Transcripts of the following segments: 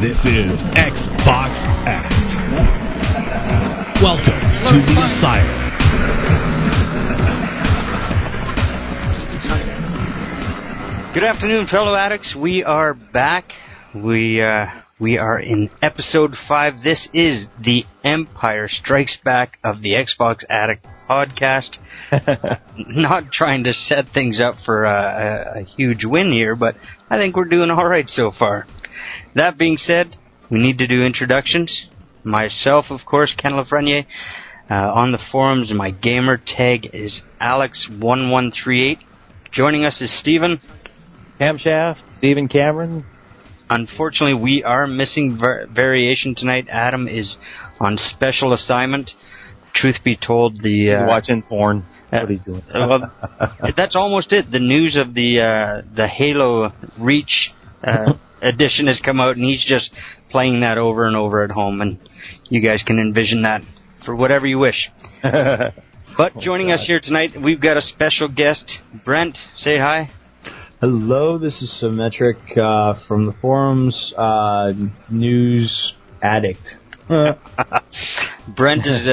This is Xbox Act. Welcome to the Asylum. Good afternoon, fellow addicts. We are back. We are in episode 5. This is the Empire Strikes Back of the Xbox Addict podcast. Not trying to set things up for a huge win here, but I think we're doing all right so far. That being said, we need to do introductions. Myself, of course, Ken Lafreniere. On the forums, my gamer tag is Alex1138. Joining us is Stephen. Camshaft, Stephen Cameron. Unfortunately, we are missing variation tonight. Adam is on special assignment. Truth be told, he's watching porn. That's what he's doing. Well, that's almost it. The news of the Halo Reach edition has come out, and he's just playing that over and over at home. And you guys can envision that for whatever you wish. But joining us here tonight, we've got a special guest, Brent. Say hi. Hello, this is Symmetric from the forums, news addict. Brent is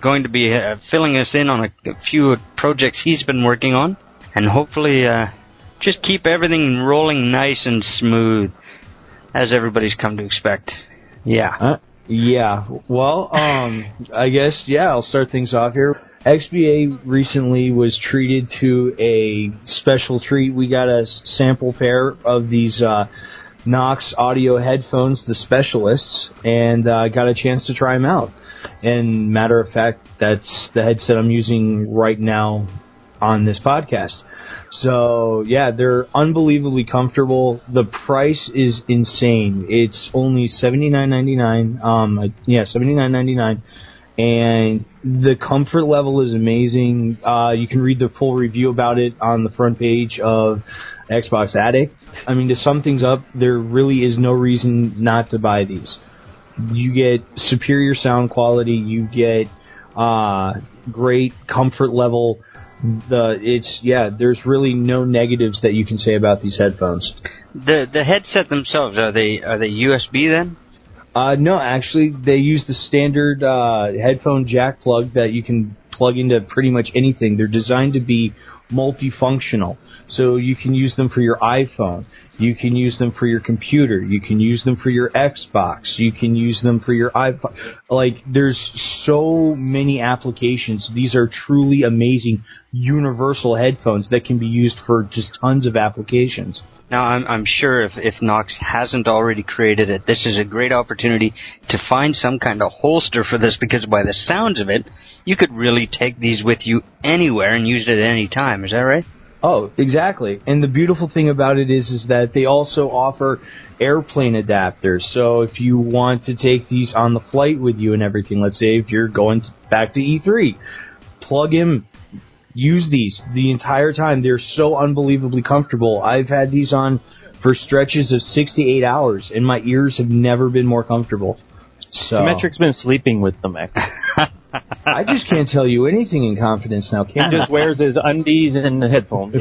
going to be filling us in on a few projects he's been working on, and hopefully just keep everything rolling nice and smooth, as everybody's come to expect. Yeah. Well, I guess, I'll start things off here. XBA recently was treated to a special treat. We got a sample pair of these Knox audio headphones, the Specialists, and got a chance to try them out. And matter of fact, that's the headset I'm using right now on this podcast. So, they're unbelievably comfortable. The price is insane. It's only $79.99. $79.99. And the comfort level is amazing. You can read the full review about it on the front page of Xbox Addict. I mean, to sum things up, there really is no reason not to buy these. You get superior sound quality. You get great comfort level. There's really no negatives that you can say about these headphones. The headset themselves, are they USB then? No, actually, they use the standard headphone jack plug that you can plug into pretty much anything. They're designed to be multifunctional, so you can use them for your iPhone, you can use them for your computer, you can use them for your Xbox, you can use them for your iPod. Like, there's so many applications. These are truly amazing universal headphones that can be used for just tons of applications. Now, I'm sure if Knox hasn't already created it, this is a great opportunity to find some kind of holster for this, because by the sounds of it, you could really take these with you anywhere and use it at any time. Is that right? Oh, exactly. And the beautiful thing about it is that they also offer airplane adapters. So if you want to take these on the flight with you and everything, let's say if you're going back to E3, plug in. Use these the entire time. They're so unbelievably comfortable. I've had these on for stretches of 6 to 8 hours, and my ears have never been more comfortable. So Symmetric's been sleeping with them, actually. I just can't tell you anything in confidence now. Cam just wears his undies and the headphones.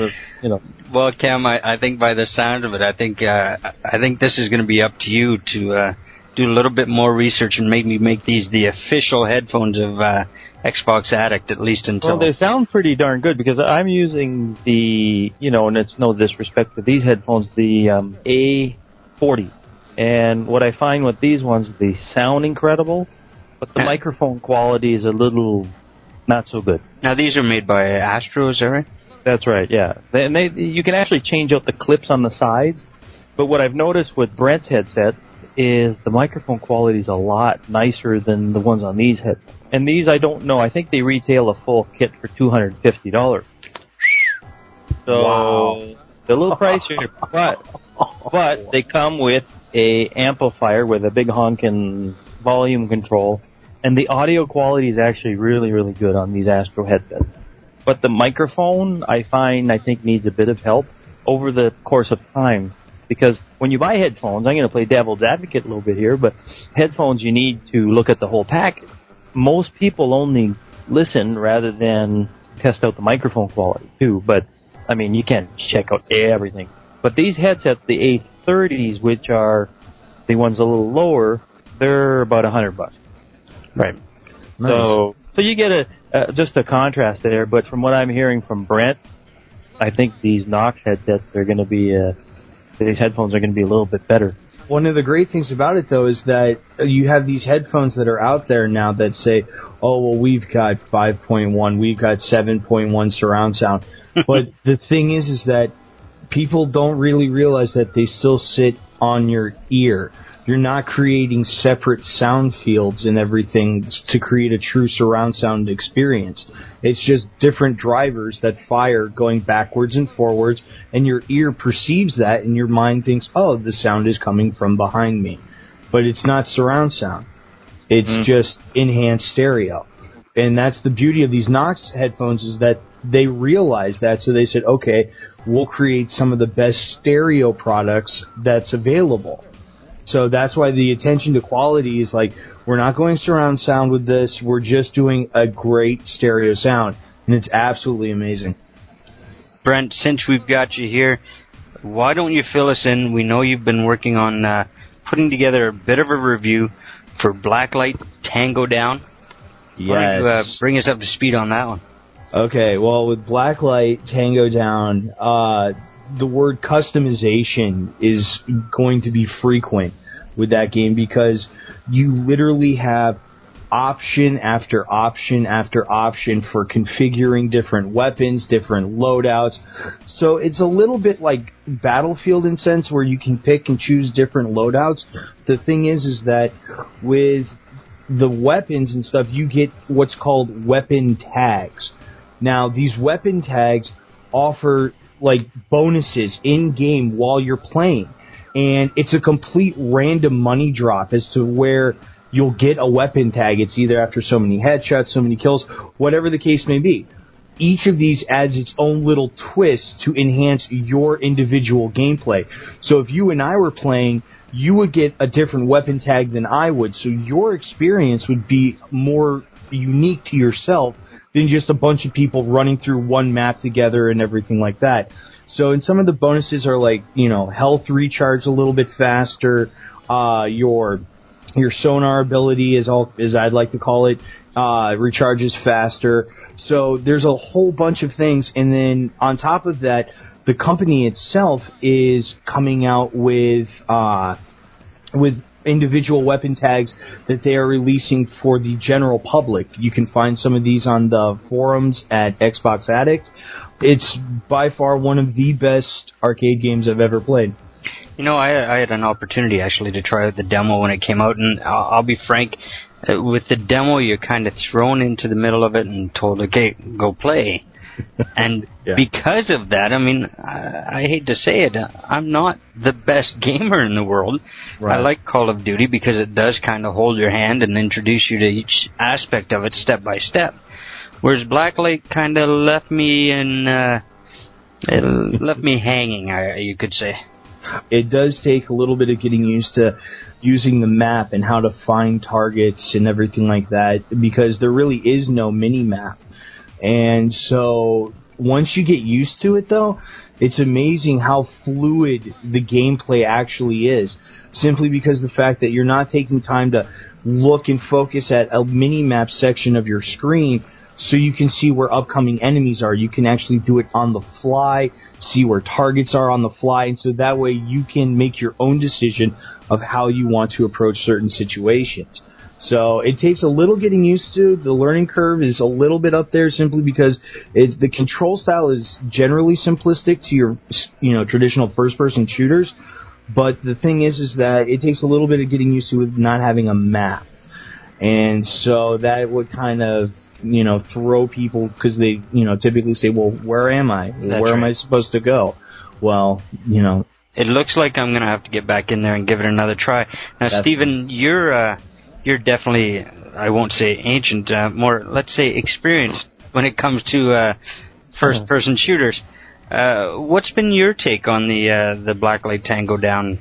Well, Cam, I think by the sound of it, I think this is going to be up to you to do a little bit more research and maybe make these the official headphones of Xbox Addict, at least until... Well, they sound pretty darn good, because I'm using the, and it's no disrespect, but these headphones, the A40. And what I find with these ones, they sound incredible, but the microphone quality is a little not so good. Now, these are made by Astro, is that right? That's right, yeah. And you can actually change out the clips on the sides, but what I've noticed with Brent's headset is the microphone quality is a lot nicer than the ones on these heads. And these, I don't know. I think they retail a full kit for $250. So they're a little pricier, but they come with a amplifier with a big honkin' volume control, and the audio quality is actually really, really good on these Astro headsets. But the microphone, I think needs a bit of help over the course of time. Because when you buy headphones, I'm going to play devil's advocate a little bit here, but headphones, you need to look at the whole package. Most people only listen rather than test out the microphone quality, too. But I mean, you can check out everything. But these headsets, the A30s, which are the ones a little lower, they're about $100. Right. Nice. So you get just a contrast there. But from what I'm hearing from Brent, I think these Knox headsets are going to be these headphones are going to be a little bit better. One of the great things about it, though, is that you have these headphones that are out there now that say, oh, well, we've got 5.1, we've got 7.1 surround sound. But the thing is that people don't really realize that they still sit on your ear. You're not creating separate sound fields and everything to create a true surround sound experience. It's just different drivers that fire going backwards and forwards, and your ear perceives that, and your mind thinks, oh, the sound is coming from behind me. But it's not surround sound. It's just enhanced stereo. And that's the beauty of these Knox headphones, is that they realized that, so they said, okay, we'll create some of the best stereo products that's available. So that's why the attention to quality is like, we're not going surround sound with this, we're just doing a great stereo sound. And it's absolutely amazing. Brent, since we've got you here, why don't you fill us in? We know you've been working on putting together a bit of a review for Blacklight Tango Down. Yes. Why don't you bring us up to speed on that one? Okay, well, with Blacklight Tango Down, the word customization is going to be frequent with that game, because you literally have option after option after option for configuring different weapons, different loadouts. So it's a little bit like Battlefield in sense where you can pick and choose different loadouts. The thing is that with the weapons and stuff, you get what's called weapon tags. Now, these weapon tags offer like bonuses in-game while you're playing. And it's a complete random money drop as to where you'll get a weapon tag. It's either after so many headshots, so many kills, whatever the case may be. Each of these adds its own little twist to enhance your individual gameplay. So if you and I were playing, you would get a different weapon tag than I would. So your experience would be more unique to yourself than just a bunch of people running through one map together and everything like that. So, and some of the bonuses are like, you know, health recharge a little bit faster, your sonar ability is all, as I'd like to call it, recharges faster. So there's a whole bunch of things. And then on top of that, the company itself is coming out with individual weapon tags that they are releasing for the general public. You can find some of these on the forums at Xbox Addict. It's by far one of the best arcade games I've ever played. You know, I had an opportunity actually to try out the demo when it came out, and I'll be frank, with the demo you're kind of thrown into the middle of it and told, okay, go play. And because of that, I mean, I hate to say it, I'm not the best gamer in the world. Right. I like Call of Duty because it does kind of hold your hand and introduce you to each aspect of it step by step. Whereas Blacklight kind of left me hanging, you could say. It does take a little bit of getting used to using the map and how to find targets and everything like that, because there really is no mini-map. And so once you get used to it, though, it's amazing how fluid the gameplay actually is, simply because the fact that you're not taking time to look and focus at a mini-map section of your screen so you can see where upcoming enemies are. You can actually do it on the fly, see where targets are on the fly, and so that way you can make your own decision of how you want to approach certain situations. So it takes a little getting used to. The learning curve is a little bit up there simply because the control style is generally simplistic to your traditional first-person shooters. But the thing is that it takes a little bit of getting used to with not having a map. And so that would kind of throw people, because they typically say, well, where am I? Where am I supposed to go? Well, It looks like I'm going to have to get back in there and give it another try. Now, Stephen, You're definitely, I won't say ancient, more, let's say, experienced when it comes to first-person shooters. What's been your take on the Blacklight Tango Down?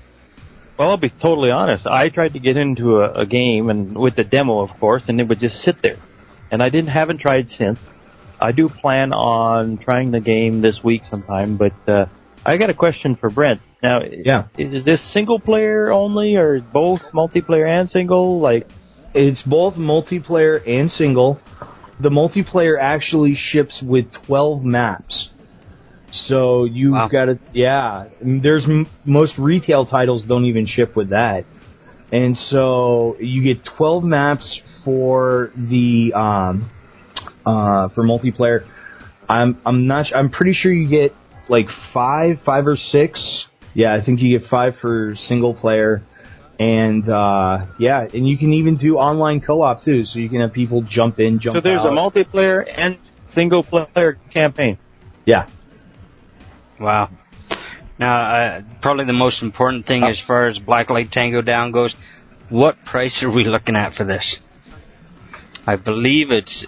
Well, I'll be totally honest. I tried to get into a game, and with the demo, of course, and it would just sit there. And I haven't tried since. I do plan on trying the game this week sometime, but I got a question for Brent. Now, yeah. Is this single player only, or both multiplayer and single? Like, it's both multiplayer and single. The multiplayer actually ships with 12 maps. So you've got to, yeah. There's most retail titles don't even ship with that, and so you get 12 maps for the for multiplayer. I'm not. I'm pretty sure you get like five or six. Yeah, I think you get 5 for single player, and yeah, and you can even do online co-op too. So you can have people jump in, jump out. So there's a multiplayer and single player campaign. Yeah. Wow. Now, probably the most important thing as far as Blacklight Tango Down goes, what price are we looking at for this? I believe it's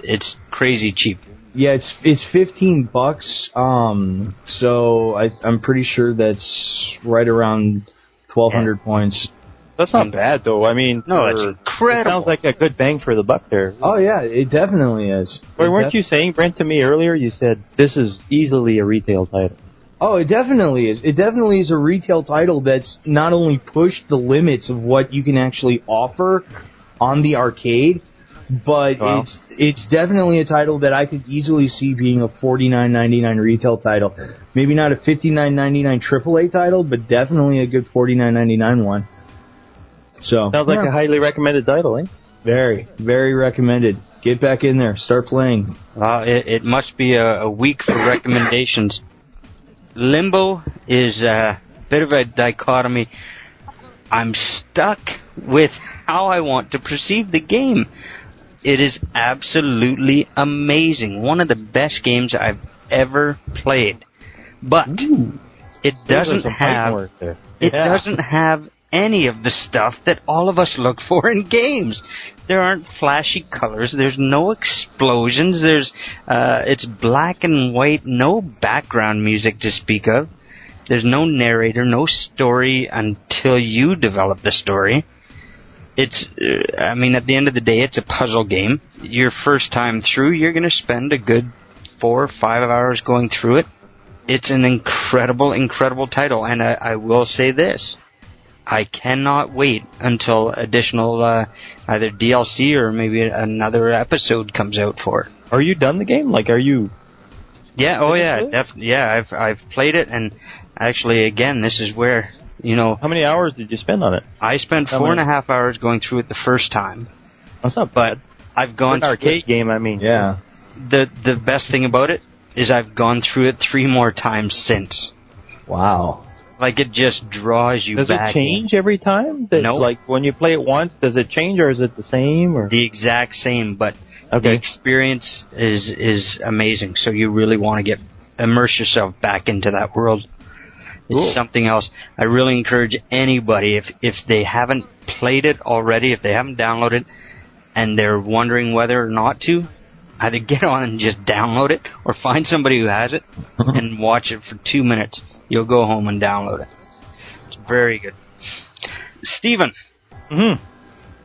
crazy cheap. Yeah, it's $15. So I'm pretty sure that's right around 1,200 points. That's not bad, though. I mean, no, it's incredible. It sounds like a good bang for the buck there. Oh, yeah, it definitely is. Wait, weren't you saying, Brent, to me earlier, you said this is easily a retail title? Oh, it definitely is. It definitely is a retail title that's not only pushed the limits of what you can actually offer on the arcade, but it's definitely a title that I could easily see being a $49.99 retail title. Maybe not a $59.99 AAA title, but definitely a good $49.99 one. So sounds like a highly recommended title, eh? Very, very recommended. Get back in there. Start playing. It must be a week for recommendations. Limbo is a bit of a dichotomy. I'm stuck with how I want to perceive the game. It is absolutely amazing. One of the best games I've ever played. But it doesn't have any of the stuff that all of us look for in games. There aren't flashy colors. There's no explosions. There's it's black and white, no background music to speak of. There's no narrator, no story until you develop the story. It's, I mean, at the end of the day, it's a puzzle game. Your first time through, you're going to spend a good 4 or 5 hours going through it. It's an incredible, incredible title, and I will say this. I cannot wait until additional either DLC or maybe another episode comes out for it. Are you done the game? Like, are you... Yeah, oh yeah, definitely. Yeah, I've played it, and actually, again, this is where, you know... How many hours did you spend on it? I spent 4.5 hours going through it the first time. That's not bad. But I've gone... Arcade game, I mean. Yeah. The best thing about it is I've gone through it 3 more times since. Wow. Like, it just draws you back. Does it change every time? No. Like, when you play it once, does it change, or is it the same? Or? The exact same, but the experience is amazing. So you really want to immerse yourself back into that world. Cool. It's something else. I really encourage anybody, if they haven't played it already, if they haven't downloaded it, and they're wondering whether or not to, either get on and just download it, or find somebody who has it and watch it for 2 minutes. You'll go home and download it. It's very good. Stephen, I was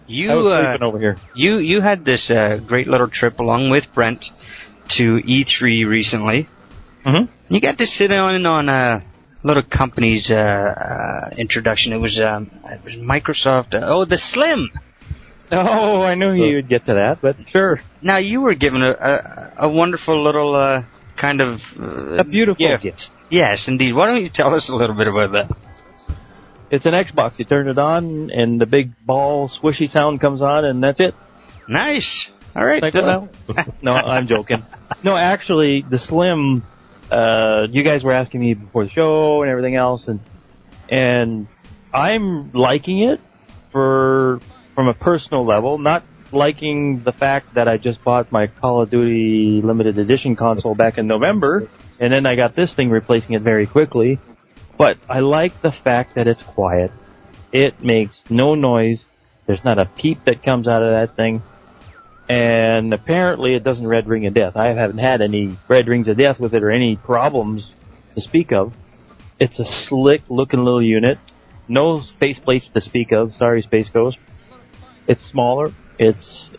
sleeping over here. You had this great little trip along with Brent to E3 recently. Mm-hmm. You got to sit in on a little company's introduction. It was Microsoft. The Slim. Oh, I knew you'd get to that, but sure. Now, you were given a wonderful little kind of... a beautiful gift. Yes, indeed. Why don't you tell us a little bit about that? It's an Xbox. You turn it on, and the big ball swishy sound comes on, and that's it. Nice. All right. No, I'm joking. No, actually, the Slim, you guys were asking me before the show and everything else, and I'm liking it from a personal level, not liking the fact that I just bought my Call of Duty limited edition console back in November, and then I got this thing replacing it very quickly. But I like the fact that it's quiet. It makes no noise. There's not a peep that comes out of that thing. And apparently it doesn't red ring of death. I haven't had any red rings of death with it or any problems to speak of. It's a slick-looking little unit. No space plates to speak of. Sorry, Space Ghost. It's smaller.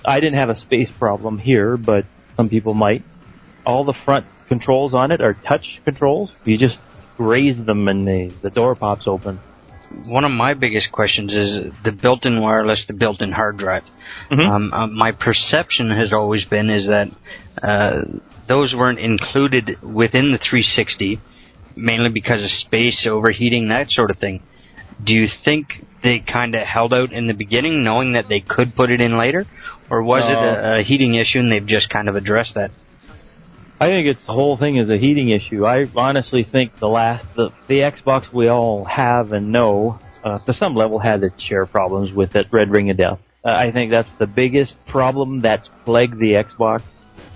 I didn't have a space problem here, but some people might. all the front controls on it are touch controls. You just raise them and the door pops open. One of my biggest questions is the built-in wireless, the built-in hard drive. Mm-hmm. My perception has always been is that those weren't included within the 360, mainly because of space, overheating, that sort of thing. Do you think they kind of held out in the beginning, knowing that they could put it in later? Or was it a heating issue and they've just kind of addressed that? I think it's the whole thing is a heating issue. I honestly think the Xbox we all have and know, to some level, had its share problems with it, Red Ring of Death. I think that's the biggest problem that's plagued the Xbox,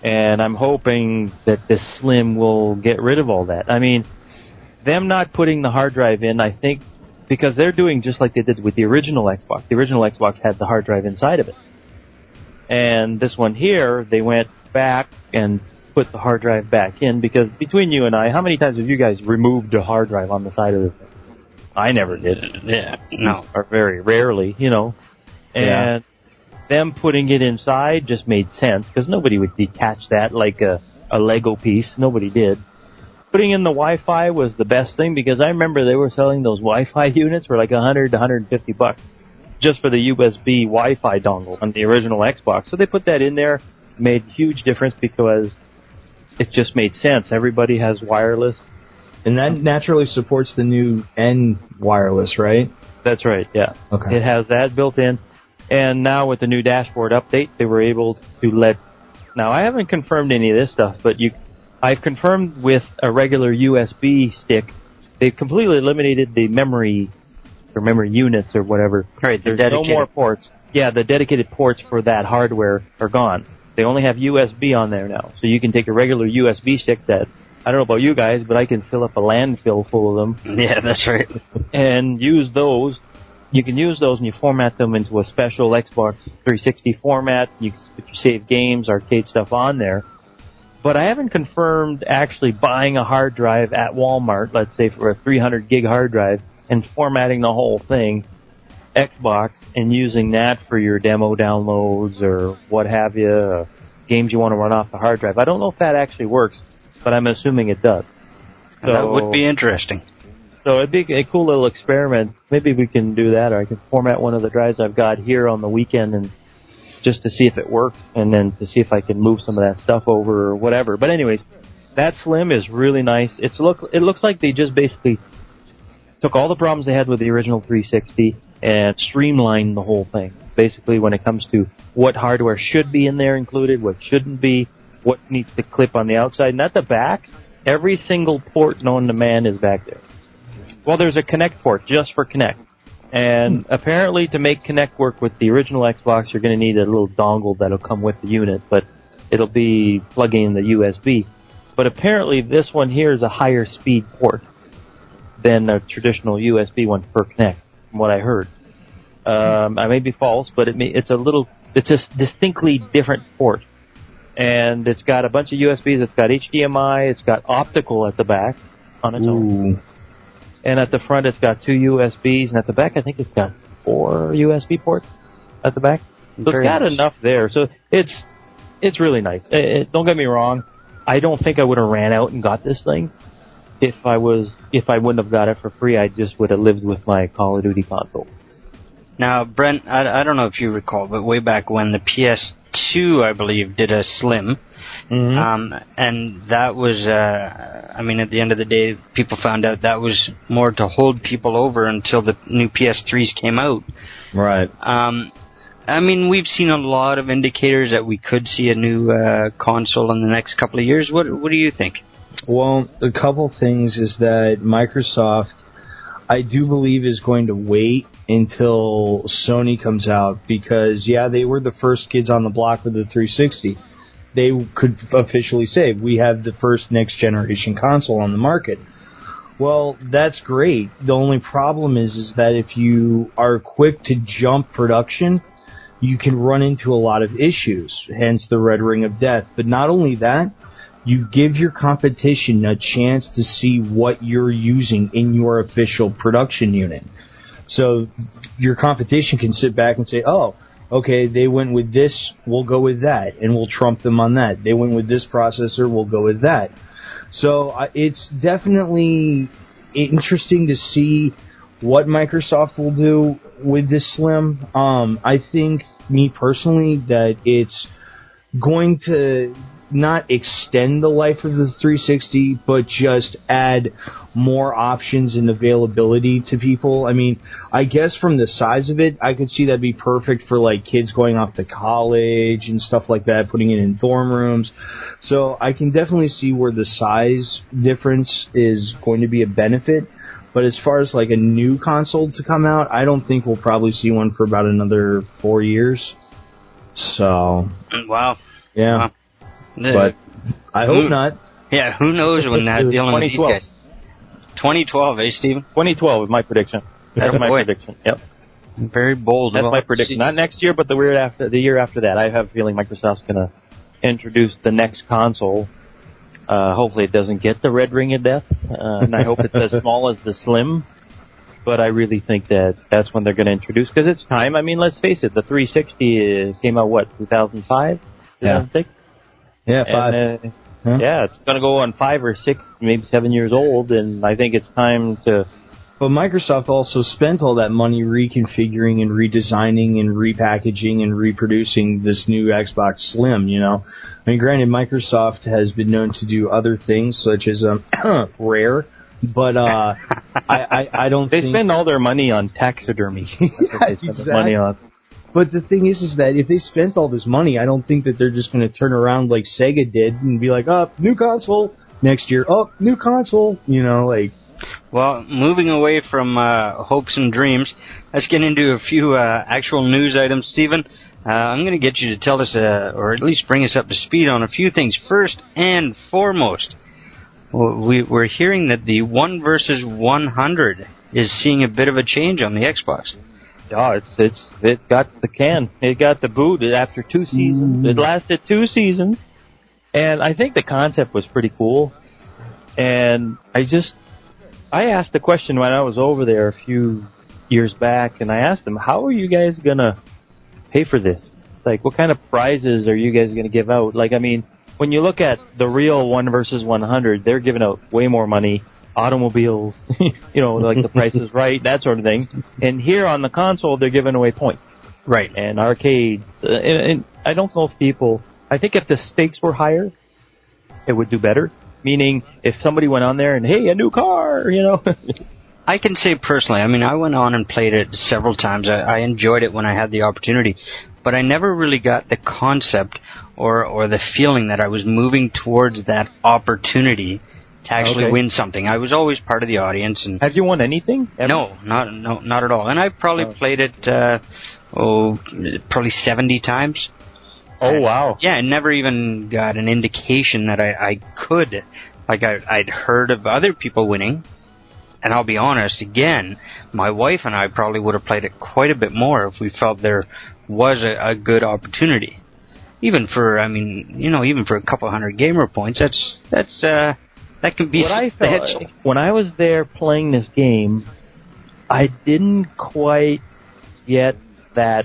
and I'm hoping that this Slim will get rid of all that. I mean, them not putting the hard drive in, I think, because they're doing just like they did with the original Xbox. The original Xbox had the hard drive inside of it. And this one here, they went back and put the hard drive back in, because between you and I, how many times have you guys removed a hard drive on the side of the thing? I never did. Yeah, no. Or very rarely, you know. And them putting it inside just made sense, because nobody would detach that like a Lego piece. Nobody did. Putting in the Wi-Fi was the best thing, because I remember they were selling those Wi-Fi units for like $100 to $150 just for the USB Wi-Fi dongle on the original Xbox. So they put that in there, made a huge difference because it just made sense. Everybody has wireless. And that naturally supports the new N wireless, right? That's right, yeah. Okay. It has that built in. And now with the new dashboard update, they were able to let... Now, I haven't confirmed any of this stuff, but I've confirmed with a regular USB stick, they've completely eliminated the memory units or whatever. Right, there's no more ports. Yeah, the dedicated ports for that hardware are gone. They only have USB on there now. So you can take a regular USB stick that, I don't know about you guys, but I can fill up a landfill full of them. Yeah, that's right. And use those. You can use those and you format them into a special Xbox 360 format. You can save games, arcade stuff on there. But I haven't confirmed actually buying a hard drive at Walmart, let's say for a 300 gig hard drive, and formatting the whole thing, Xbox, and using that for your demo downloads or what have you, games you want to run off the hard drive. I don't know if that actually works, but I'm assuming it does. So, that would be interesting. So it'd be a cool little experiment. Maybe we can do that, or I can format one of the drives I've got here on the weekend and just to see if it works, and then to see if I can move some of that stuff over or whatever. But anyways, that Slim is really nice. It looks like they just basically took all the problems they had with the original 360 and streamline the whole thing. Basically, when it comes to what hardware should be in there included, what shouldn't be, what needs to clip on the outside, and at the back, every single port known to man is back there. Well, there's a Kinect port just for Kinect. And apparently to make Kinect work with the original Xbox, you're going to need a little dongle that'll come with the unit, but it'll be plugging in the USB. But apparently this one here is a higher speed port than a traditional USB one for Kinect, from what I heard. I may be false, but it's a distinctly different port. And it's got a bunch of USBs, it's got HDMI, it's got optical at the back on its own. And at the front it's got 2 USBs, and at the back I think it's got 4 USB ports at the back. So it's got enough there. So it's really nice. Don't get me wrong, I don't think I would have ran out and got this thing. If I wouldn't have got it for free, I just would have lived with my Call of Duty console. Now, Brent, I don't know if you recall, but way back when the PS2, I believe, did a Slim, and that was, at the end of the day, people found out that was more to hold people over until the new PS3s came out. Right. We've seen a lot of indicators that we could see a new console in the next couple of years. What do you think? Well, a couple things is that Microsoft, I do believe, is going to wait until Sony comes out because, they were the first kids on the block with the 360. They could officially say, we have the first next-generation console on the market. Well, that's great. The only problem is that if you are quick to jump production, you can run into a lot of issues, hence the Red Ring of Death. But not only that, you give your competition a chance to see what you're using in your official production unit. So your competition can sit back and say, oh, okay, they went with this, we'll go with that, and we'll trump them on that. They went with this processor, we'll go with that. So it's definitely interesting to see what Microsoft will do with this Slim. I think, me personally, that it's going to not extend the life of the 360, but just add more options and availability to people. I mean, I guess from the size of it, I could see that'd be perfect for, like, kids going off to college and stuff like that, putting it in dorm rooms. So I can definitely see where the size difference is going to be a benefit. But as far as, like, a new console to come out, I don't think we'll probably see one for about another 4 years. So. Wow. Yeah. Wow. But I hope not. Yeah, who knows when that dealing with these guys. 2012, eh, Stephen? 2012 is my prediction. That's my prediction. Yep. Very bold. That's my prediction. Not next year, but the year after that. I have a feeling Microsoft's going to introduce the next console. Hopefully it doesn't get the red ring of death, and I hope it's as small as the Slim. But I really think that that's when they're going to introduce, because it's time. I mean, let's face it, the 360 came out, what, 2005? 2006? Yeah, 5. And, yeah, it's going to go on 5 or 6, maybe 7 years old, and I think it's time to... But Microsoft also spent all that money reconfiguring and redesigning and repackaging and reproducing this new Xbox Slim, you know? I mean, granted, Microsoft has been known to do other things, such as Rare, but I don't think... They spend all their money on taxidermy. That's what they spend money on. But the thing is that if they spent all this money, I don't think that they're just going to turn around like Sega did and be like, oh, new console next year. Oh, new console. You know, like. Well, moving away from hopes and dreams, let's get into a few actual news items. Stephen, I'm going to get you to tell us, or at least bring us up to speed on a few things. First and foremost, we're hearing that the One versus 100 is seeing a bit of a change on the Xbox. Oh, it got the can. It got the boot after 2 seasons. It lasted 2 seasons. And I think the concept was pretty cool. And I asked the question when I was over there a few years back, and I asked them, how are you guys going to pay for this? Like, what kind of prizes are you guys going to give out? Like, I mean, when you look at the real One versus 100, they're giving out way more money. Automobiles, you know, like the Price is Right, that sort of thing. And here on the console, they're giving away points. Right. And arcade. And I don't know if people... I think if the stakes were higher, it would do better. Meaning, if somebody went on there and, hey, a new car, you know. I can say personally, I mean, I went on and played it several times. I enjoyed it when I had the opportunity. But I never really got the concept or the feeling that I was moving towards that opportunity to actually win something. I was always part of the audience. And have you won anything? Ever? No, not at all. And I've probably played it probably 70 times. Oh, wow. Yeah, I never even got an indication that I could. Like, I'd heard of other people winning. And I'll be honest, again, my wife and I probably would have played it quite a bit more if we felt there was a good opportunity. Even for, I mean, you know, even for a couple hundred gamer points, that can be what I felt when I was there playing this game. I didn't quite get that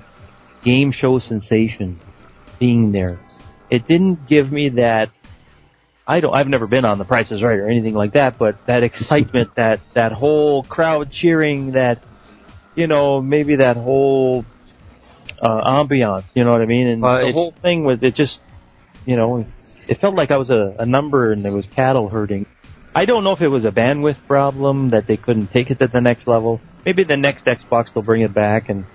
game show sensation being there. It didn't give me that. I've never been on The Price is Right or anything like that, but that excitement, that whole crowd cheering, that, you know, maybe that whole ambiance. You know what I mean? And the whole thing was, it just, you know. It felt like I was a number and there was cattle herding. I don't know if it was a bandwidth problem that they couldn't take it to the next level. Maybe the next Xbox they'll bring it back and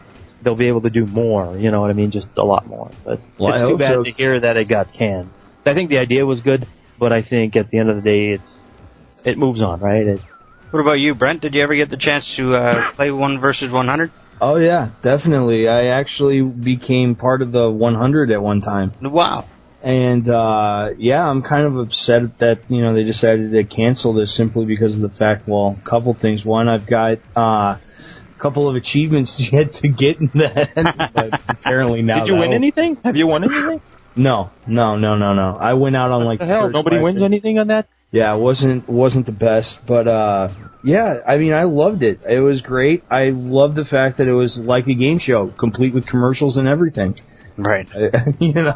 they'll be able to do more, you know what I mean, just a lot more. But it's too bad to hear that it got canned. I think the idea was good, but I think at the end of the day it moves on, right? What about you, Brent? Did you ever get the chance to play One versus 100? Oh, yeah, definitely. I actually became part of the 100 at one time. Wow. And, yeah, I'm kind of upset that, you know, they decided to cancel this simply because of the fact, well, a couple things. One, I've got a couple of achievements yet to get in that. But apparently now. Did you win anything? Have you won anything? No. I went out on like the hell. Nobody wins anything on that. Yeah, it wasn't the best, but yeah, I mean, I loved it. It was great. I loved the fact that it was like a game show, complete with commercials and everything. Right. I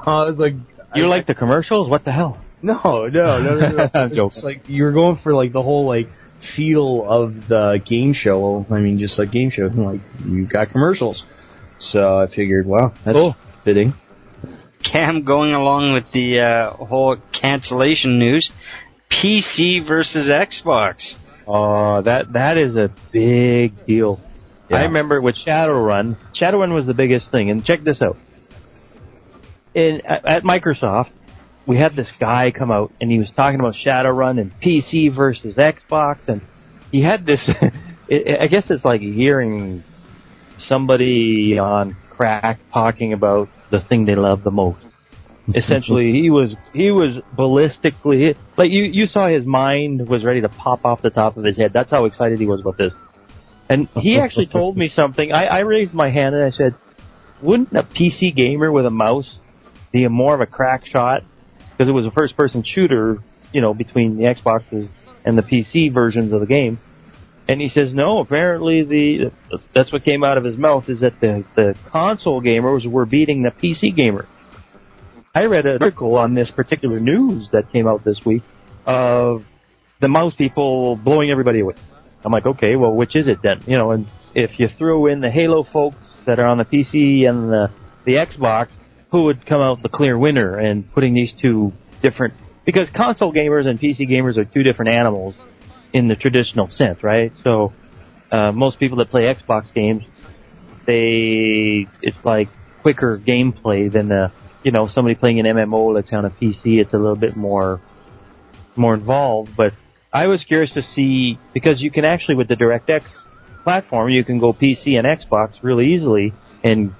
was like, you like the commercials? What the hell? No. I'm joking. It's like you were going for like the whole like feel of the game show. I mean, just like game show, like you've got commercials. So I figured, wow, that's cool. Fitting. Cam, going along with the whole cancellation news, PC versus Xbox. That is a big deal. Yeah. I remember with Shadowrun. Shadowrun was the biggest thing. And check this out. At Microsoft, we had this guy come out, and he was talking about Shadowrun and PC versus Xbox, and he had this, I guess it's like hearing somebody on crack talking about the thing they love the most. Essentially, he was ballistically, like you saw his mind was ready to pop off the top of his head. That's how excited he was about this. And he actually told me something. I raised my hand and I said, wouldn't a PC gamer with a mouse be more of a crack shot? Because it was a first-person shooter, between the Xboxes and the PC versions of the game. And he says, no, apparently that's what came out of his mouth, is that the console gamers were beating the PC gamer. I read an article on this particular news that came out this week of the mouse people blowing everybody away. I'm like, okay, well, which is it then? And if you threw in the Halo folks that are on the PC and the Xbox, who would come out the clear winner? And putting these two different... Because console gamers and PC gamers are two different animals in the traditional sense, right? So most people that play Xbox games, it's like quicker gameplay than somebody playing an MMO that's on a PC. It's a little bit more involved. But I was curious to see, because you can actually, with the DirectX platform, you can go PC and Xbox really easily and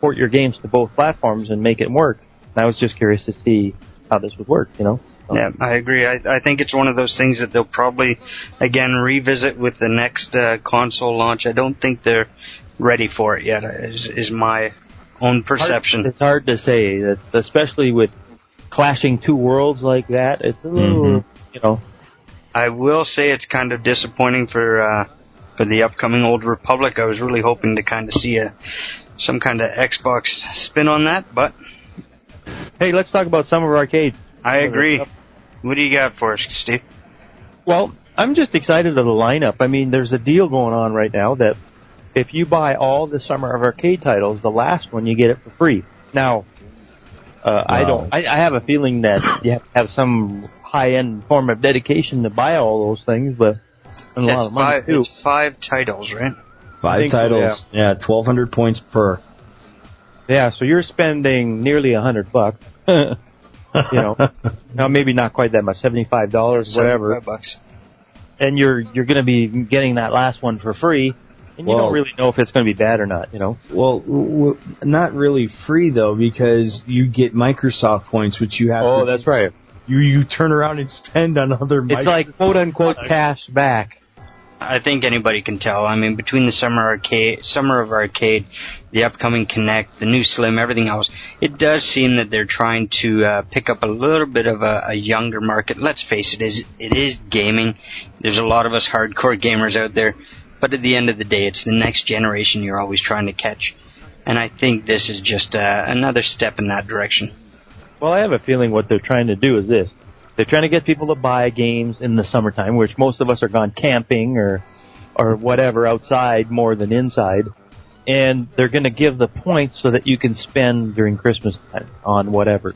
port your games to both platforms and make it work. And I was just curious to see how this would work, Yeah, I agree. I think it's one of those things that they'll probably, again, revisit with the next console launch. I don't think they're ready for it yet, is my own perception. It's hard to say. It's, especially with clashing two worlds like that, it's a little, I will say it's kind of disappointing for the upcoming Old Republic. I was really hoping to kind of see some kind of Xbox spin on that, but... Hey, let's talk about Summer of Arcade. I agree. What do you got for us, Steve? Well, I'm just excited of the lineup. I mean, there's a deal going on right now that if you buy all the Summer of Arcade titles, the last one, you get it for free. Now, wow. I have a feeling that you have to have some high-end form of dedication to buy all those things, but a lot of money too. It's 5 titles, right? 5 titles. So, yeah, 1,200 points per. Yeah, so you're spending nearly $100. Now maybe not quite that much, $75, whatever. $75. And you're going to be getting that last one for free, and you don't really know if it's going to be bad or not, Well, not really free though, because you get Microsoft points, which you have. Oh, that's right. You turn around and spend on other. It's like quote unquote cash back. I think anybody can tell. I mean, between the Summer of Arcade, the upcoming Kinect, the new Slim, everything else, it does seem that they're trying to pick up a little bit of a younger market. Let's face it, it is gaming. There's a lot of us hardcore gamers out there, but at the end of the day, it's the next generation you're always trying to catch, and I think this is just another step in that direction. Well, I have a feeling what they're trying to do is this. They're trying to get people to buy games in the summertime, which most of us are gone camping or whatever outside more than inside. And they're going to give the points so that you can spend during Christmas time on whatever.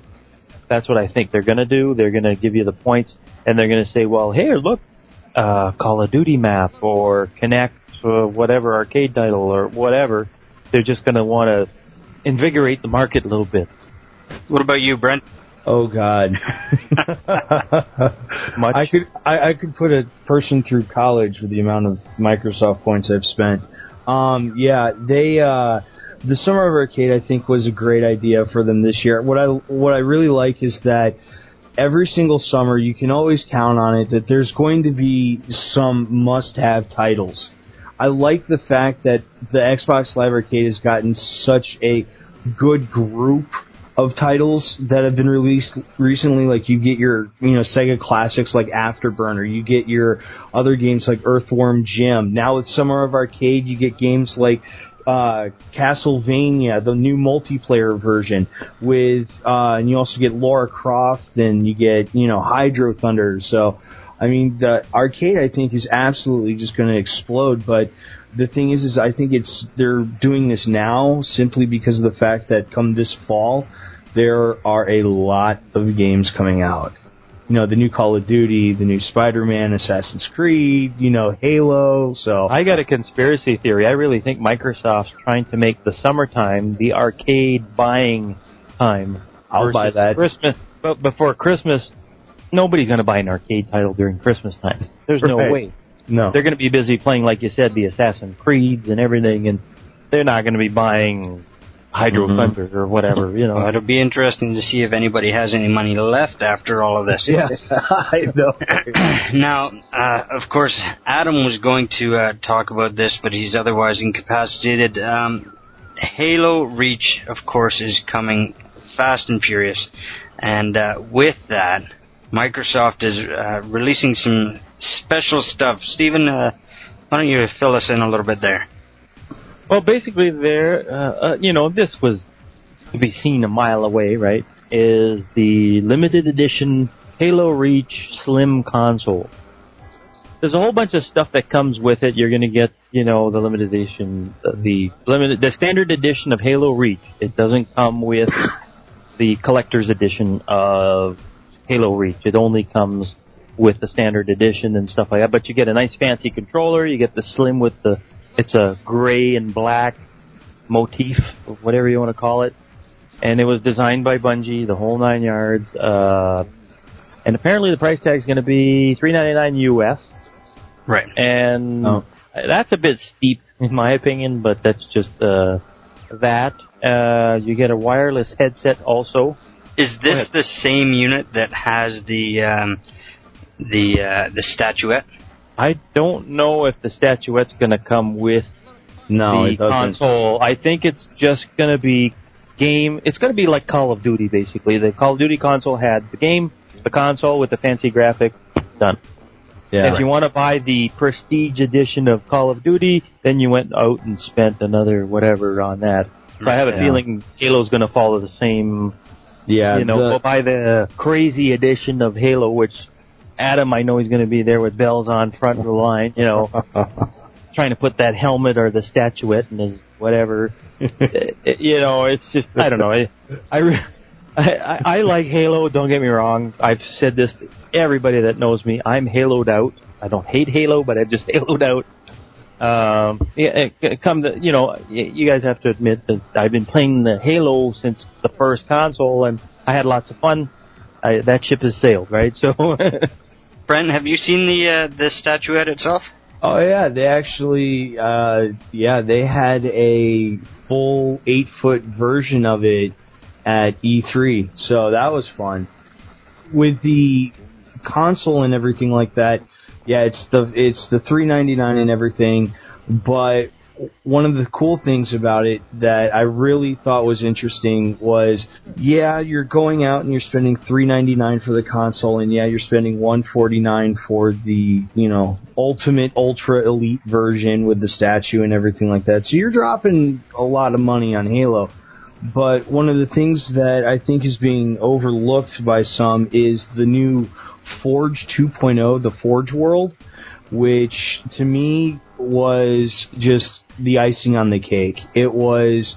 That's what I think they're going to do. They're going to give you the points, and they're going to say, well, here, look, Call of Duty map or Kinect, whatever arcade title or whatever. They're just going to want to invigorate the market a little bit. What about you, Brent? Oh God! Much? I could put a person through college with the amount of Microsoft points I've spent. The Summer of Arcade I think was a great idea for them this year. What I really like is that every single summer you can always count on it that there's going to be some must-have titles. I like the fact that the Xbox Live Arcade has gotten such a good group of titles that have been released recently. Like you get your, Sega classics like Afterburner. You get your other games like Earthworm Jim. Now with Summer of Arcade, you get games like Castlevania, the new multiplayer version, with and you also get Lara Croft, and you get Hydro Thunder. So, I mean, the arcade I think is absolutely just going to explode. But the thing is I think they're doing this now simply because of the fact that come this fall there are a lot of games coming out. The new Call of Duty, the new Spider-Man, Assassin's Creed, Halo, so... I got a conspiracy theory. I really think Microsoft's trying to make the summertime the arcade buying time. I'll buy that. Christmas. But before Christmas, nobody's going to buy an arcade title during Christmas time. There's no way. No. They're going to be busy playing, like you said, the Assassin's Creeds and everything, and they're not going to be buying Hydro Thunder or whatever, Well, it'll be interesting to see if anybody has any money left after all of this. Yeah, I know. Now, of course, Adam was going to talk about this, but he's otherwise incapacitated. Halo Reach, of course, is coming fast and furious. And with that, Microsoft is releasing some special stuff. Stephen, why don't you fill us in a little bit there? Well, basically, this was to be seen a mile away, right? Is the limited edition Halo Reach Slim console. There's a whole bunch of stuff that comes with it. You're going to get, the limited edition, the standard edition of Halo Reach. It doesn't come with the collector's edition of Halo Reach. It only comes with the standard edition and stuff like that. But you get a nice fancy controller. You get the Slim with the... It's a gray and black motif, whatever you want to call it. And it was designed by Bungie, the whole nine yards. And apparently the price tag is going to be $399 US. Right. And that's a bit steep, in my opinion, but that's just that. You get a wireless headset also. Is this the same unit that has the statuette? I don't know if the statuette's going to come with the console. I think it's just going to be game. It's going to be like Call of Duty, basically. The Call of Duty console had the game, the console with the fancy graphics, done. Yeah, if you want to buy the prestige edition of Call of Duty, then you went out and spent another whatever on that. So I have a feeling Halo's going to follow the same. Yeah, we'll buy the crazy edition of Halo, which... Adam, I know he's going to be there with bells on front of the line, trying to put that helmet or the statuette and his whatever. It's just, I don't know. I like Halo, don't get me wrong. I've said this to everybody that knows me. I'm Halo'd out. I don't hate Halo, but I'm just Halo'd out. You guys have to admit that I've been playing the Halo since the first console, and I had lots of fun. That ship has sailed, right? So, Brent, have you seen the statuette itself? Oh yeah, they actually, they had a full 8-foot version of it at E3, so that was fun. With the console and everything like that, it's the $399 and everything, but one of the cool things about it that I really thought was interesting was, you're going out and you're spending $399 for the console, and you're spending $149 for the, ultimate ultra elite version with the statue and everything like that. So you're dropping a lot of money on Halo. But one of the things that I think is being overlooked by some is the new Forge 2.0, the Forge World, which to me was just the icing on the cake. It was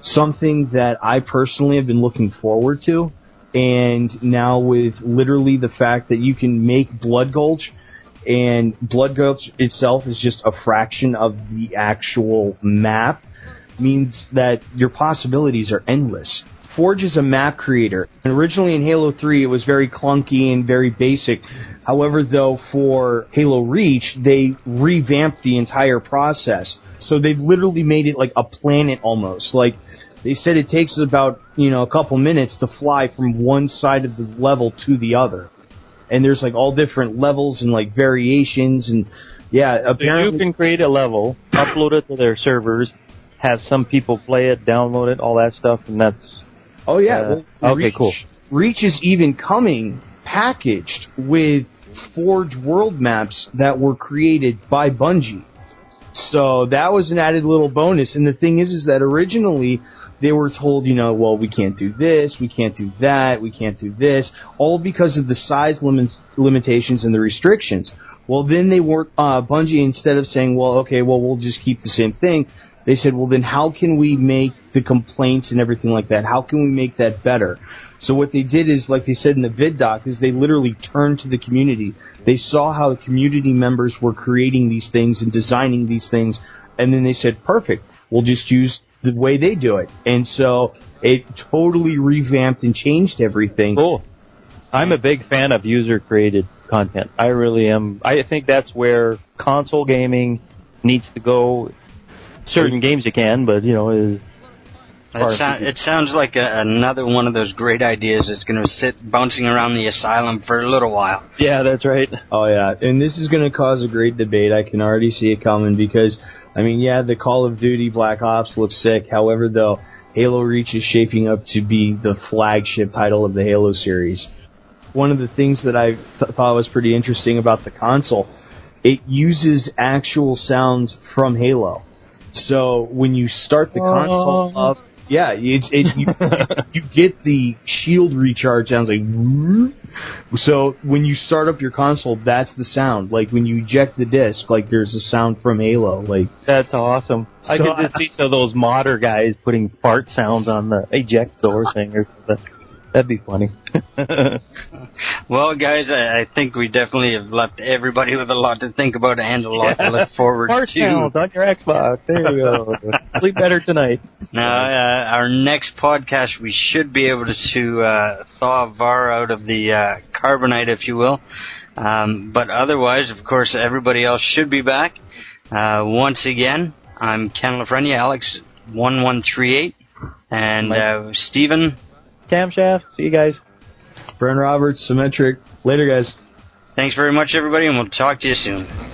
something that I personally have been looking forward to, and now with literally the fact that you can make Blood Gulch, and Blood Gulch itself is just a fraction of the actual map, means that your possibilities are endless. Forge is a map creator, and originally in Halo 3 it was very clunky and very basic. However, though, for Halo Reach, they revamped the entire process. So they've literally made it like a planet almost. Like, they said it takes about, a couple minutes to fly from one side of the level to the other. And there's like all different levels and like variations and, apparently... So you can create a level, upload it to their servers, have some people play it, download it, all that stuff, and that's... Oh, yeah. Okay, Reach, cool. Reach is even coming packaged with Forge World maps that were created by Bungie. So that was an added little bonus. And the thing is that originally they were told, you know, well, we can't do this, we can't do that, we can't do this, all because of the size limitations and the restrictions. Well, then they were, Bungie, instead of saying, well, okay, well, we'll just keep the same thing, they said, well, then how can we make the complaints and everything like that? How can we make that better? So what they did is, like they said in the vid doc, is they literally turned to the community. They saw how the community members were creating these things and designing these things, and then they said, perfect, we'll just use the way they do it. And so it totally revamped and changed everything. Cool. I'm a big fan of user-created content. I really am. I think that's where console gaming needs to go. Certain games you can, but, you know... It sounds like another one of those great ideas that's going to sit bouncing around the asylum for a little while. Yeah, that's right. Oh, yeah. And this is going to cause a great debate. I can already see it coming because, I mean, yeah, the Call of Duty Black Ops looks sick. However, though, Halo Reach is shaping up to be the flagship title of the Halo series. One of the things that I thought was pretty interesting about the console, it uses actual sounds from Halo. So when you start the console up, yeah, you get the shield recharge sounds like. So when you start up your console, that's the sound. Like when you eject the disc, like there's a sound from Halo. Like that's awesome. So I could just see those modder guys putting fart sounds on the eject door thing or something. That'd be funny. Well, guys, I think we definitely have left everybody with a lot to think about and a lot to look forward to. On your Xbox. There you go. Sleep better tonight. Now, our next podcast, we should be able to thaw Var out of the carbonite, if you will. But otherwise, of course, everybody else should be back. Once again, I'm Ken Lafreniere, Alex 1138, and Stephen... Camshaft. See you guys. Brent Roberts, Symmetric. Later, guys. Thanks very much, everybody, and we'll talk to you soon.